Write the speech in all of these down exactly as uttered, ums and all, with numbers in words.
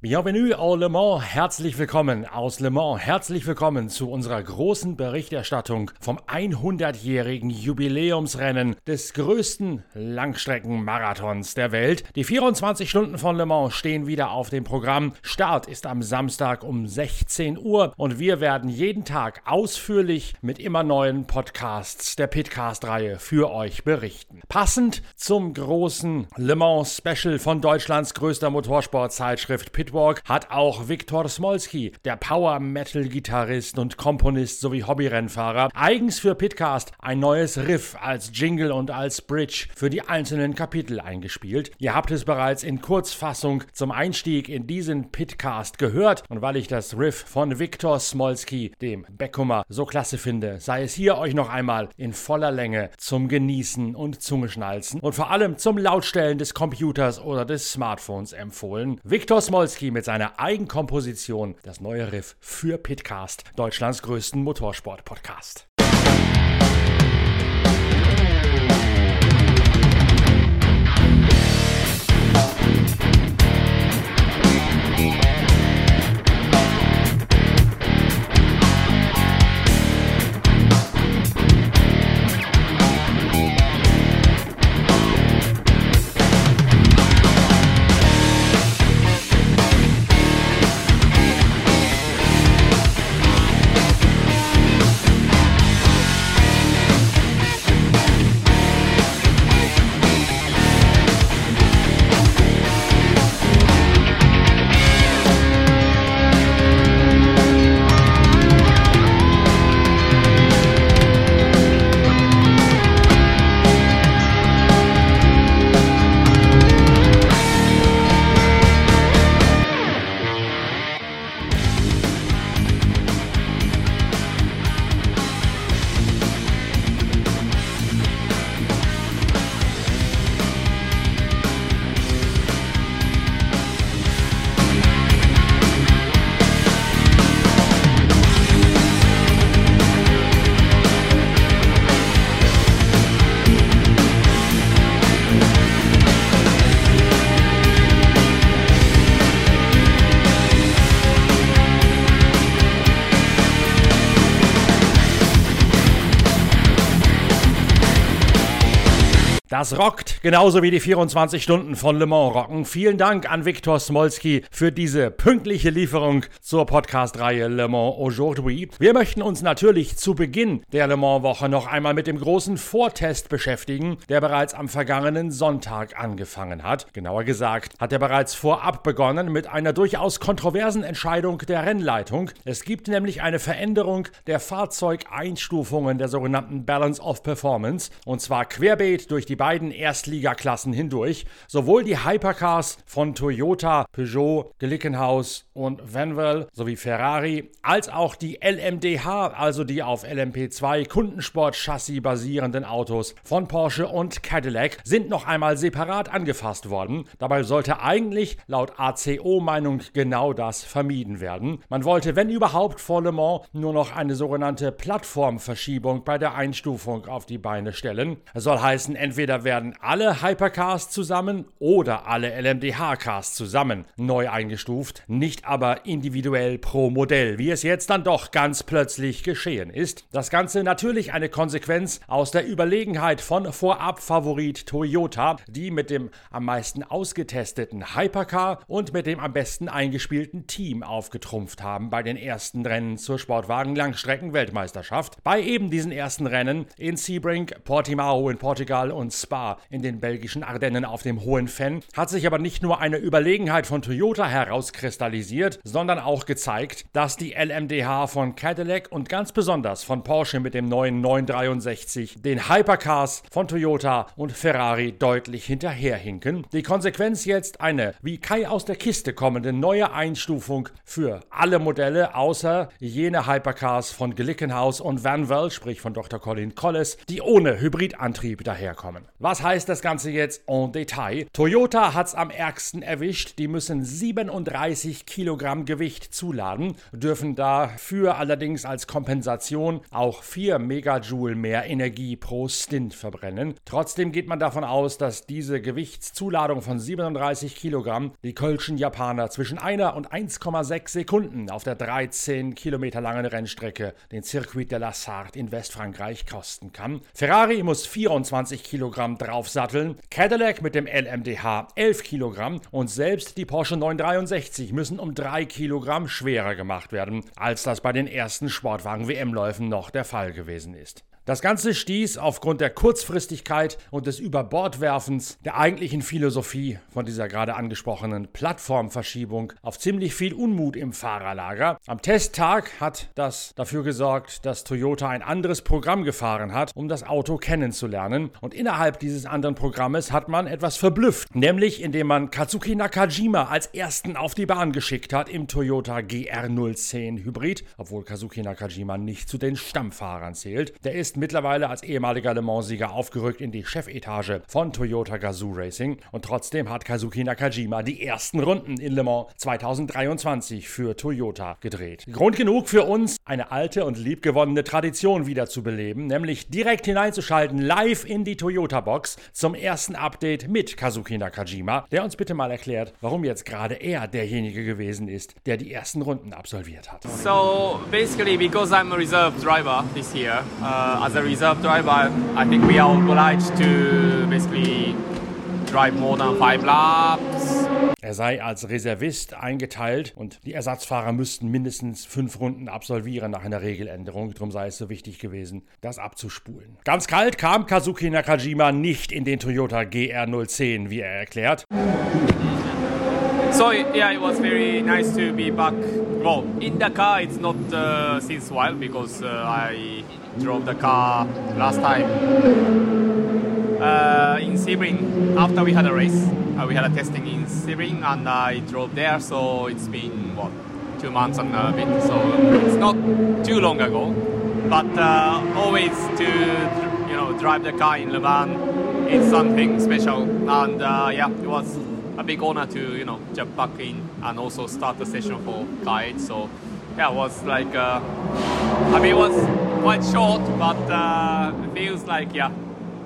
Bienvenue au Le Mans, herzlich willkommen aus Le Mans, herzlich willkommen zu unserer großen Berichterstattung vom hundertjährigen Jubiläumsrennen des größten Langstreckenmarathons der Welt. Die vierundzwanzig Stunden von Le Mans stehen wieder auf dem Programm. Start ist am Samstag um sechzehn Uhr und wir werden jeden Tag ausführlich mit immer neuen Podcasts der Pitcast-Reihe für euch berichten. Passend zum großen Le Mans Special von Deutschlands größter Motorsportzeitschrift PITWALK hat auch Viktor Smolski, der Power-Metal-Gitarrist und Komponist sowie Hobbyrennfahrer, eigens für Pitcast ein neues Riff als Jingle und als Bridge für die einzelnen Kapitel eingespielt. Ihr habt es bereits in Kurzfassung zum Einstieg in diesen Pitcast gehört und weil ich das Riff von Viktor Smolski, dem Beckumer, so klasse finde, sei es hier euch noch einmal in voller Länge zum Genießen und Zungeschnalzen und vor allem zum Lautstellen des Computers oder des Smartphones empfohlen. Viktor Smolski mit seiner Eigenkomposition, das neue Riff für Pitcast, Deutschlands größten Motorsport-Podcast. Das rockt, genauso wie die vierundzwanzig Stunden von Le Mans rocken. Vielen Dank an Viktor Smolski für diese pünktliche Lieferung zur Podcast-Reihe Le Mans Aujourd'hui. Wir möchten uns natürlich zu Beginn der Le Mans-Woche noch einmal mit dem großen Vortest beschäftigen, der bereits am vergangenen Sonntag angefangen hat. Genauer gesagt hat er bereits vorab begonnen mit einer durchaus kontroversen Entscheidung der Rennleitung. Es gibt nämlich eine Veränderung der Fahrzeugeinstufungen der sogenannten Balance of Performance und zwar querbeet durch die beiden Erstligaklassen hindurch. Sowohl die Hypercars von Toyota, Peugeot, Glickenhaus und Vanwall sowie Ferrari, als auch die L M D H, also die auf L M P zwei Kundensport-Chassis basierenden Autos von Porsche und Cadillac, sind noch einmal separat angefasst worden. Dabei sollte eigentlich laut A C O-Meinung genau das vermieden werden. Man wollte, wenn überhaupt, vor Le Mans nur noch eine sogenannte Plattformverschiebung bei der Einstufung auf die Beine stellen. Das soll heißen, entweder werden alle Hypercars zusammen oder alle L M D H Cars zusammen neu eingestuft, nicht aber individuell pro Modell, wie es jetzt dann doch ganz plötzlich geschehen ist. Das Ganze natürlich eine Konsequenz aus der Überlegenheit von Vorabfavorit Toyota, die mit dem am meisten ausgetesteten Hypercar und mit dem am besten eingespielten Team aufgetrumpft haben bei den ersten Rennen zur Sportwagen-Langstrecken-Weltmeisterschaft. Bei eben diesen ersten Rennen in Sebring, Portimao in Portugal und Spa in den belgischen Ardennen auf dem Hohen Fenn hat sich aber nicht nur eine Überlegenheit von Toyota herauskristallisiert, sondern auch gezeigt, dass die L M D H von Cadillac und ganz besonders von Porsche mit dem neuen neun sechs drei den Hypercars von Toyota und Ferrari deutlich hinterherhinken. Die Konsequenz jetzt eine wie Kai aus der Kiste kommende neue Einstufung für alle Modelle außer jene Hypercars von Glickenhaus und Vanwall, sprich von Doktor Colin Collis, die ohne Hybridantrieb daherkommen. Was heißt das Ganze jetzt en Detail? Toyota hat's am ärgsten erwischt. Die müssen siebenunddreißig Kilogramm Gewicht zuladen, dürfen dafür allerdings als Kompensation auch vier Megajoule mehr Energie pro Stint verbrennen. Trotzdem geht man davon aus, dass diese Gewichtszuladung von siebenunddreißig Kilogramm die kölschen Japaner zwischen einer und eins Komma sechs Sekunden auf der dreizehn Kilometer langen Rennstrecke, den Circuit de la Sarthe in Westfrankreich, kosten kann. Ferrari muss vierundzwanzig Kilogramm draufsatteln, Cadillac mit dem L M D H elf Kilogramm und selbst die Porsche neun sechs drei müssen um drei Kilogramm schwerer gemacht werden, als das bei den ersten Sportwagen-W M-Läufen noch der Fall gewesen ist. Das Ganze stieß aufgrund der Kurzfristigkeit und des Überbordwerfens der eigentlichen Philosophie von dieser gerade angesprochenen Plattformverschiebung auf ziemlich viel Unmut im Fahrerlager. Am Testtag hat das dafür gesorgt, dass Toyota ein anderes Programm gefahren hat, um das Auto kennenzulernen. Und innerhalb dieses anderen Programmes hat man etwas verblüfft, nämlich indem man Kazuki Nakajima als ersten auf die Bahn geschickt hat im Toyota G R null eins null Hybrid, obwohl Kazuki Nakajima nicht zu den Stammfahrern zählt. Der ist mittlerweile als ehemaliger Le Mans-Sieger aufgerückt in die Chefetage von Toyota Gazoo Racing und trotzdem hat Kazuki Nakajima die ersten Runden in Le Mans zweitausenddreiundzwanzig für Toyota gedreht. Grund genug für uns, eine alte und liebgewonnene Tradition wieder zu beleben, nämlich direkt hineinzuschalten, live in die Toyota-Box zum ersten Update mit Kazuki Nakajima, der uns bitte mal erklärt, warum jetzt gerade er derjenige gewesen ist, der die ersten Runden absolviert hat. So, basically because I'm a reserve driver this year, uh as a reserve driver, I think we are obliged to basically drive more than five laps. Er sei als Reservist eingeteilt und die Ersatzfahrer müssten mindestens fünf Runden absolvieren nach einer Regeländerung. Drum sei es so wichtig gewesen, das abzuspulen. Ganz kalt kam Kazuki Nakajima nicht in den Toyota G R null eins null, wie er erklärt. So yeah, it was very nice to be back. Well, in the car it's not uh, since a while because uh, I drove the car last time uh, in Sebring after we had a race. Uh, we had a testing in Sebring and I drove there, so it's been what two months and a bit. So it's not too long ago, but uh, always to you know drive the car in Le Mans, it's something special. And uh, yeah, it was a big honor to, you know, jump back in and also start the session for Car eight. So, yeah, it was like, uh, I mean, it was quite short, but uh, it feels like, yeah,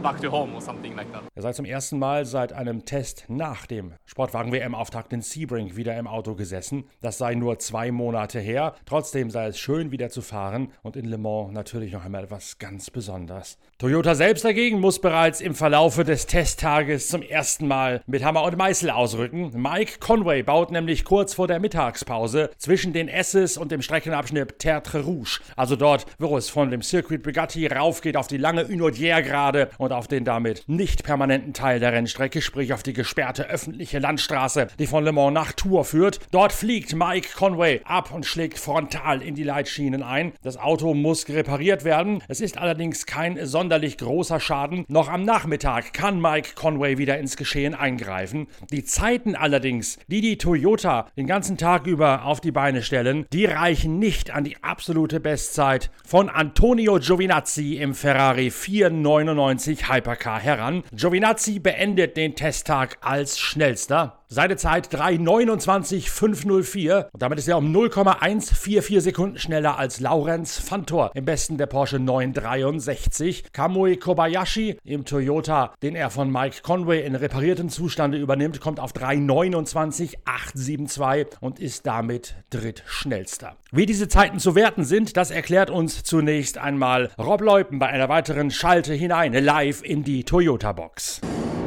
back to home or something like that. Er sei zum ersten Mal seit einem Test nach dem Sportwagen-W M-Auftakt in Sebring wieder im Auto gesessen. Das sei nur zwei Monate her. Trotzdem sei es schön, wieder zu fahren und in Le Mans natürlich noch einmal etwas ganz Besonderes. Toyota selbst dagegen muss bereits im Verlaufe des Testtages zum ersten Mal mit Hammer und Meißel ausrücken. Mike Conway baut nämlich kurz vor der Mittagspause zwischen den S's und dem Streckenabschnitt Tertre Rouge, also dort, wo es von dem Circuit Bugatti raufgeht auf die lange Unodière-Gerade und auf den damit nicht permanenten Teil der Rennstrecke, sprich auf die gesperrte öffentliche Landstraße, die von Le Mans nach Tours führt. Dort fliegt Mike Conway ab und schlägt frontal in die Leitschienen ein. Das Auto muss repariert werden. Es ist allerdings kein sonderlich großer Schaden. Noch am Nachmittag kann Mike Conway wieder ins Geschehen eingreifen. Die Zeiten allerdings, die die Toyota den ganzen Tag über auf die Beine stellen, die reichen nicht an die absolute Bestzeit von Antonio Giovinazzi im Ferrari vierhundertneunundneunzig Hypercar heran. Giovinazzi beendet den Testtag als schnellster. Seine Zeit drei neunundzwanzig fünf null vier und damit ist er um null Komma eins vier vier Sekunden schneller als Laurens Fantor im Besten der Porsche neun sechs drei. Kamui Kobayashi im Toyota, den er von Mike Conway in repariertem Zustande übernimmt, kommt auf drei neunundzwanzig acht sieben zwei und ist damit drittschnellster. Wie diese Zeiten zu werten sind, das erklärt uns zunächst einmal Rob Leupen bei einer weiteren Schalte hinein, live in die Toyota-Box.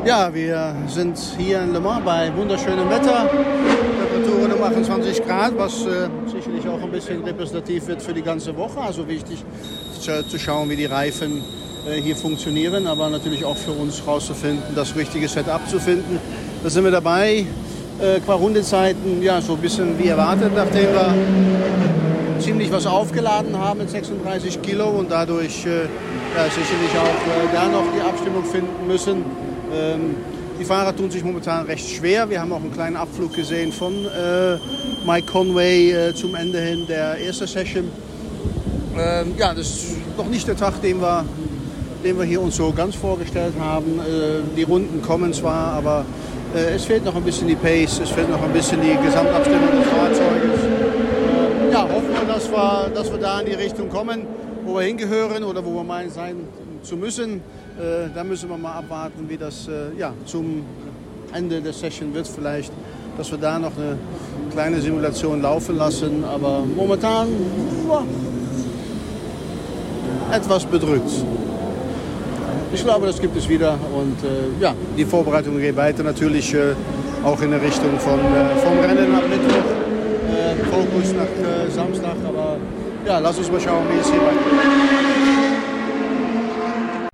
Ja, wir sind hier in Le Mans bei wunderschönem Wetter, Temperaturen um achtundzwanzig Grad, was äh, sicherlich auch ein bisschen repräsentativ wird für die ganze Woche. Also wichtig zu schauen, wie die Reifen äh, hier funktionieren, aber natürlich auch für uns rauszufinden, das richtige Setup zu finden. Da sind wir dabei, äh, qua Rundezeiten, ja, so ein bisschen wie erwartet, nachdem wir ziemlich was aufgeladen haben mit sechsunddreißig Kilo und dadurch äh, ja, sicherlich auch äh, da noch die Abstimmung finden müssen. Die Fahrer tun sich momentan recht schwer. Wir haben auch einen kleinen Abflug gesehen von äh, Mike Conway äh, zum Ende hin der ersten Session. Ähm, ja, das ist noch nicht der Tag, den wir den wir hier uns so ganz vorgestellt haben. Die Runden kommen zwar, aber es fehlt noch ein bisschen die Pace, es fehlt noch ein bisschen die Gesamtabstimmung des Fahrzeuges. Ja, hoffen wir, dass wir, dass wir da in die Richtung kommen, wo wir hingehören oder wo wir meinen sein zu müssen. Da müssen wir mal abwarten, wie das ja, zum Ende der Session wird vielleicht, dass wir da noch eine kleine Simulation laufen lassen. Aber momentan boah, etwas bedrückt. Ich glaube, das gibt es wieder und äh, ja, die Vorbereitung geht weiter natürlich äh, auch in der Richtung von, äh, vom Rennen ab Mittwoch, äh, Fokus nach äh, Samstag, aber ja, lass uns mal schauen, wie es hier weitergeht.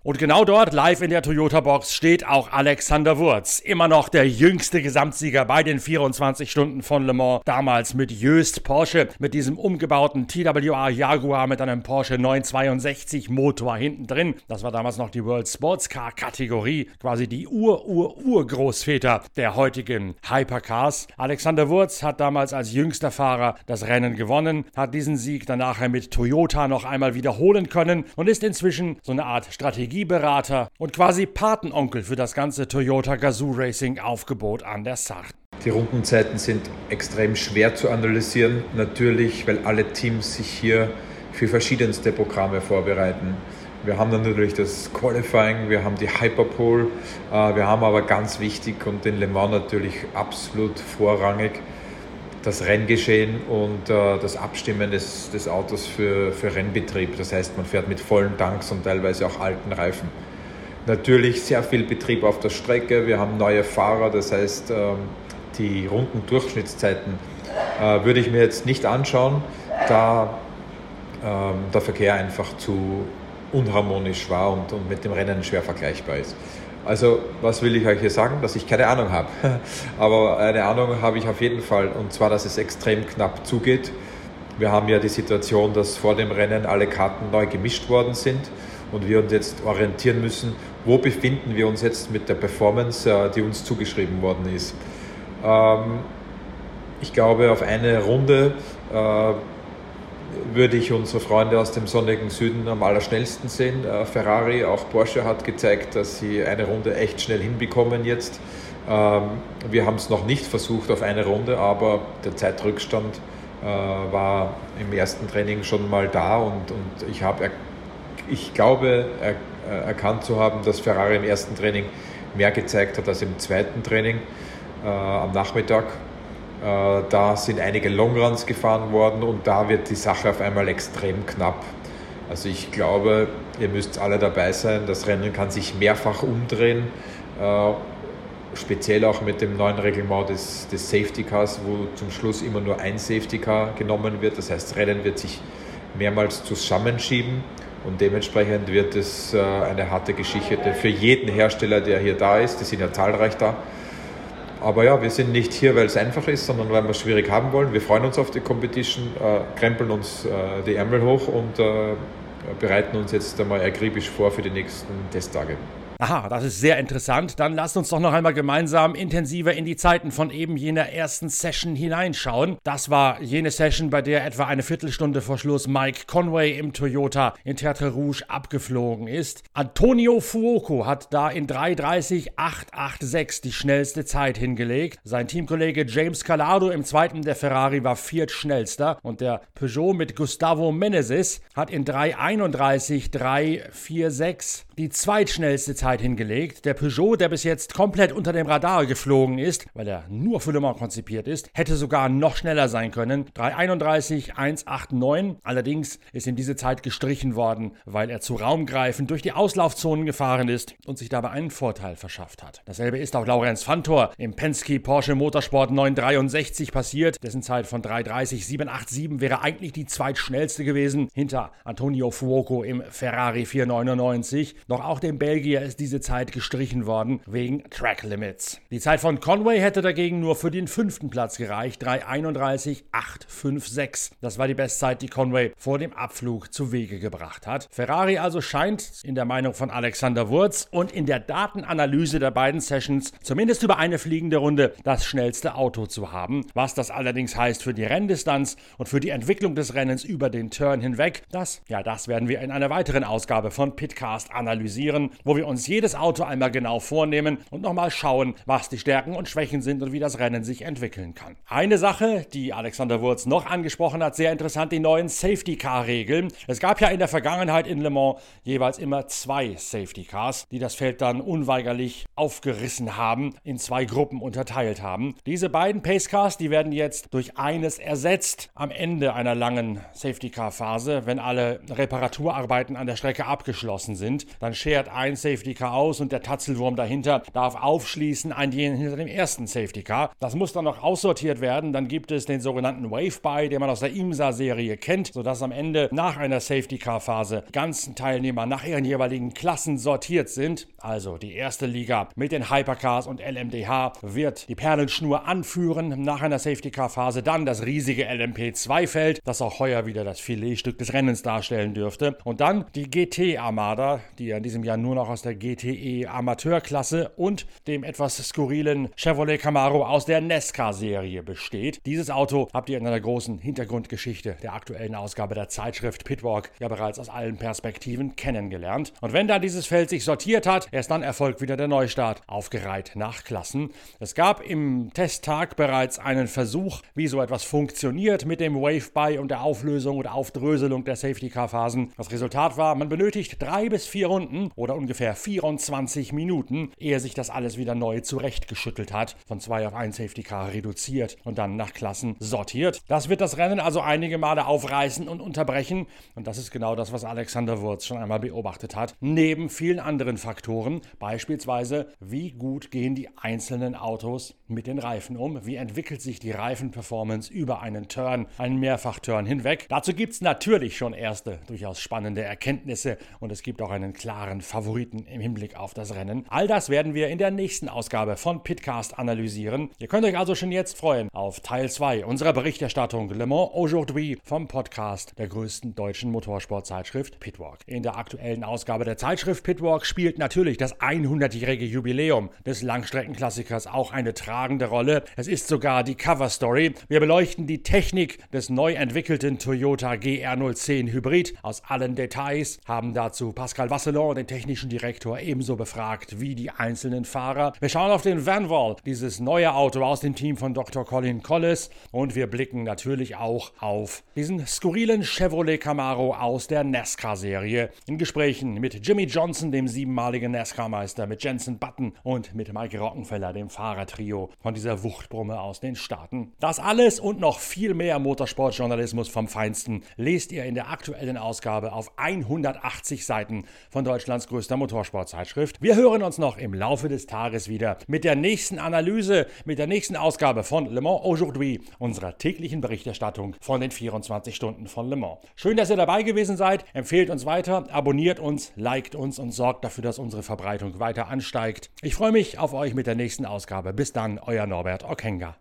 Und genau dort, live in der Toyota-Box, steht auch Alexander Wurz, immer noch der jüngste Gesamtsieger bei den vierundzwanzig Stunden von Le Mans, damals mit Joest Porsche, mit diesem umgebauten T W R Jaguar mit einem Porsche neun sechs zwei Motor hinten drin. Das war damals noch die World Sports Car Kategorie, quasi die Ur-Ur-Urgroßväter der heutigen Hypercars. Alexander Wurz hat damals als jüngster Fahrer das Rennen gewonnen, hat diesen Sieg dann nachher mit Toyota noch einmal wiederholen können und ist inzwischen so eine Art Strategie Berater und quasi Patenonkel für das ganze Toyota Gazoo Racing Aufgebot an der Sarthe. Die Rundenzeiten sind extrem schwer zu analysieren, natürlich, weil alle Teams sich hier für verschiedenste Programme vorbereiten. Wir haben dann natürlich das Qualifying, wir haben die Hyperpole, wir haben aber ganz wichtig und in Le Mans natürlich absolut vorrangig das Renngeschehen und äh, das Abstimmen des, des Autos für, für Rennbetrieb. Das heißt, man fährt mit vollen Tanks und teilweise auch alten Reifen. Natürlich sehr viel Betrieb auf der Strecke. Wir haben neue Fahrer, das heißt, ähm, die Rundendurchschnittszeiten äh, würde ich mir jetzt nicht anschauen, da ähm, der Verkehr einfach zu unharmonisch war und, und mit dem Rennen schwer vergleichbar ist. Also, was will ich euch hier sagen? Dass ich keine Ahnung habe. Aber eine Ahnung habe ich auf jeden Fall. Und zwar, dass es extrem knapp zugeht. Wir haben ja die Situation, dass vor dem Rennen alle Karten neu gemischt worden sind und wir uns jetzt orientieren müssen, wo befinden wir uns jetzt mit der Performance, die uns zugeschrieben worden ist. Ich glaube, auf eine Runde würde ich unsere Freunde aus dem sonnigen Süden am allerschnellsten sehen. Äh, Ferrari, auch Porsche hat gezeigt, dass sie eine Runde echt schnell hinbekommen jetzt. Ähm, wir haben es noch nicht versucht auf eine Runde, aber der Zeitrückstand äh, war im ersten Training schon mal da und, und ich, hab er, ich glaube er, erkannt zu haben, dass Ferrari im ersten Training mehr gezeigt hat als im zweiten Training äh, am Nachmittag. Da sind einige Longruns gefahren worden und da wird die Sache auf einmal extrem knapp. Also ich glaube, ihr müsst alle dabei sein. Das Rennen kann sich mehrfach umdrehen, speziell auch mit dem neuen Reglement des, des Safety Cars, wo zum Schluss immer nur ein Safety Car genommen wird. Das heißt, das Rennen wird sich mehrmals zusammenschieben und dementsprechend wird es eine harte Geschichte für jeden Hersteller, der hier da ist. Die sind ja zahlreich da. Aber ja, wir sind nicht hier, weil es einfach ist, sondern weil wir es schwierig haben wollen. Wir freuen uns auf die Competition, äh, krempeln uns äh, die Ärmel hoch und äh, bereiten uns jetzt einmal akribisch vor für die nächsten Testtage. Aha, das ist sehr interessant. Dann lasst uns doch noch einmal gemeinsam intensiver in die Zeiten von eben jener ersten Session hineinschauen. Das war jene Session, bei der etwa eine Viertelstunde vor Schluss Mike Conway im Toyota in Tertre Rouge abgeflogen ist. Antonio Fuoco hat da in drei dreißig acht achtundsechzig die schnellste Zeit hingelegt. Sein Teamkollege James Calado im zweiten der Ferrari war viertschnellster und der Peugeot mit Gustavo Meneses hat in drei einunddreißig drei vierundsechzig die zweitschnellste Zeit hingelegt. Der Peugeot, der bis jetzt komplett unter dem Radar geflogen ist, weil er nur für Le Mans konzipiert ist, hätte sogar noch schneller sein können. drei einunddreißig eins achtundneunzig. Allerdings ist ihm diese Zeit gestrichen worden, weil er zu raumgreifend durch die Auslaufzonen gefahren ist und sich dabei einen Vorteil verschafft hat. Dasselbe ist auch Laurens Fantor im Penske Porsche Motorsport neun sechs drei passiert. Dessen Zeit von drei dreißig sieben acht sieben wäre eigentlich die zweitschnellste gewesen, hinter Antonio Fuoco im Ferrari vier neunundneunzig. Doch auch dem Belgier ist ist diese Zeit gestrichen worden wegen Track Limits. Die Zeit von Conway hätte dagegen nur für den fünften Platz gereicht, drei einunddreißig acht fünf sechs. Das war die Bestzeit, die Conway vor dem Abflug zu Wege gebracht hat. Ferrari also scheint, in der Meinung von Alexander Wurz und in der Datenanalyse der beiden Sessions, zumindest über eine fliegende Runde, das schnellste Auto zu haben. Was das allerdings heißt für die Renndistanz und für die Entwicklung des Rennens über den Turn hinweg, das, ja, das werden wir in einer weiteren Ausgabe von Pitcast analysieren, wo wir uns jedes Auto einmal genau vornehmen und nochmal schauen, was die Stärken und Schwächen sind und wie das Rennen sich entwickeln kann. Eine Sache, die Alexander Wurz noch angesprochen hat, sehr interessant, die neuen Safety-Car-Regeln. Es gab ja in der Vergangenheit in Le Mans jeweils immer zwei Safety-Cars, die das Feld dann unweigerlich aufgerissen haben, in zwei Gruppen unterteilt haben. Diese beiden Pace-Cars, die werden jetzt durch eines ersetzt am Ende einer langen Safety-Car-Phase, wenn alle Reparaturarbeiten an der Strecke abgeschlossen sind. Dann schert ein Safety-Car aus und der Tatzelwurm dahinter darf aufschließen an jenen hinter dem ersten Safety-Car. Das muss dann noch aussortiert werden. Dann gibt es den sogenannten Wave-By, den man aus der IMSA-Serie kennt, sodass am Ende nach einer Safety-Car-Phase ganzen Teilnehmer nach ihren jeweiligen Klassen sortiert sind. Also die erste Liga mit den Hypercars und L M D H wird die Perlenschnur anführen nach einer Safety-Car-Phase. Dann das riesige L M P zwei-Feld, das auch heuer wieder das Filetstück des Rennens darstellen dürfte. Und dann die G T-Armada, die ja in diesem Jahr nur noch aus der G T E-Amateurklasse und dem etwas skurrilen Chevrolet Camaro aus der NASCAR-Serie besteht. Dieses Auto habt ihr in einer großen Hintergrundgeschichte der aktuellen Ausgabe der Zeitschrift PITWALK ja bereits aus allen Perspektiven kennengelernt. Und wenn dann dieses Feld sich sortiert hat, erst dann erfolgt wieder der Neustart, aufgereiht nach Klassen. Es gab im Testtag bereits einen Versuch, wie so etwas funktioniert mit dem Wave-By und der Auflösung und Aufdröselung der Safety-Car-Phasen. Das Resultat war, man benötigt drei bis vier Runden oder ungefähr vierundzwanzig Minuten, ehe sich das alles wieder neu zurechtgeschüttelt hat, von zwei auf ein Safety-Car reduziert und dann nach Klassen sortiert. Das wird das Rennen also einige Male aufreißen und unterbrechen. Und das ist genau das, was Alexander Wurz schon einmal beobachtet hat, neben vielen anderen Faktoren, beispielsweise wie gut gehen die einzelnen Autos mit den Reifen um, wie entwickelt sich die Reifenperformance über einen Turn, einen Mehrfachturn hinweg. Dazu gibt es natürlich schon erste, durchaus spannende Erkenntnisse und es gibt auch einen klaren Favoriten im Hinblick auf das Rennen. All das werden wir in der nächsten Ausgabe von Pitcast analysieren. Ihr könnt euch also schon jetzt freuen auf Teil zwei unserer Berichterstattung Le Mans Aujourd'hui vom Podcast der größten deutschen Motorsportzeitschrift Pitwalk. In der aktuellen Ausgabe der Zeitschrift Pitwalk spielt natürlich das hundertjährige Jubiläum des Langstreckenklassikers auch eine tragende Rolle. Es ist sogar die Cover-Story. Wir beleuchten die Technik des neu entwickelten Toyota G R null zehn Hybrid aus allen Details, haben dazu Pascal Vasselon, den technischen Direktor, ebenso befragt wie die einzelnen Fahrer. Wir schauen auf den Vanwall, dieses neue Auto aus dem Team von Doktor Colin Collis, und wir blicken natürlich auch auf diesen skurrilen Chevrolet Camaro aus der NASCAR-Serie. In Gesprächen mit Jimmy Johnson, dem siebenmaligen NASCAR-Meister, mit Jenson Button und mit Mike Rockenfeller, dem Fahrertrio von dieser Wuchtbrumme aus den Staaten. Das alles und noch viel mehr Motorsportjournalismus vom Feinsten lest ihr in der aktuellen Ausgabe auf hundertachtzig Seiten von Deutschlands größter Motorsportzeitschrift. Wir hören uns noch im Laufe des Tages wieder mit der nächsten Analyse, mit der nächsten Ausgabe von Le Mans Aujourd'hui, unserer täglichen Berichterstattung von den vierundzwanzig Stunden von Le Mans. Schön, dass ihr dabei gewesen seid. Empfehlt uns weiter, abonniert uns, liked uns und sorgt dafür, dass unsere Verbreitung weiter ansteigt. Ich freue mich auf euch mit der nächsten Ausgabe. Bis dann, euer Norbert Ockenga.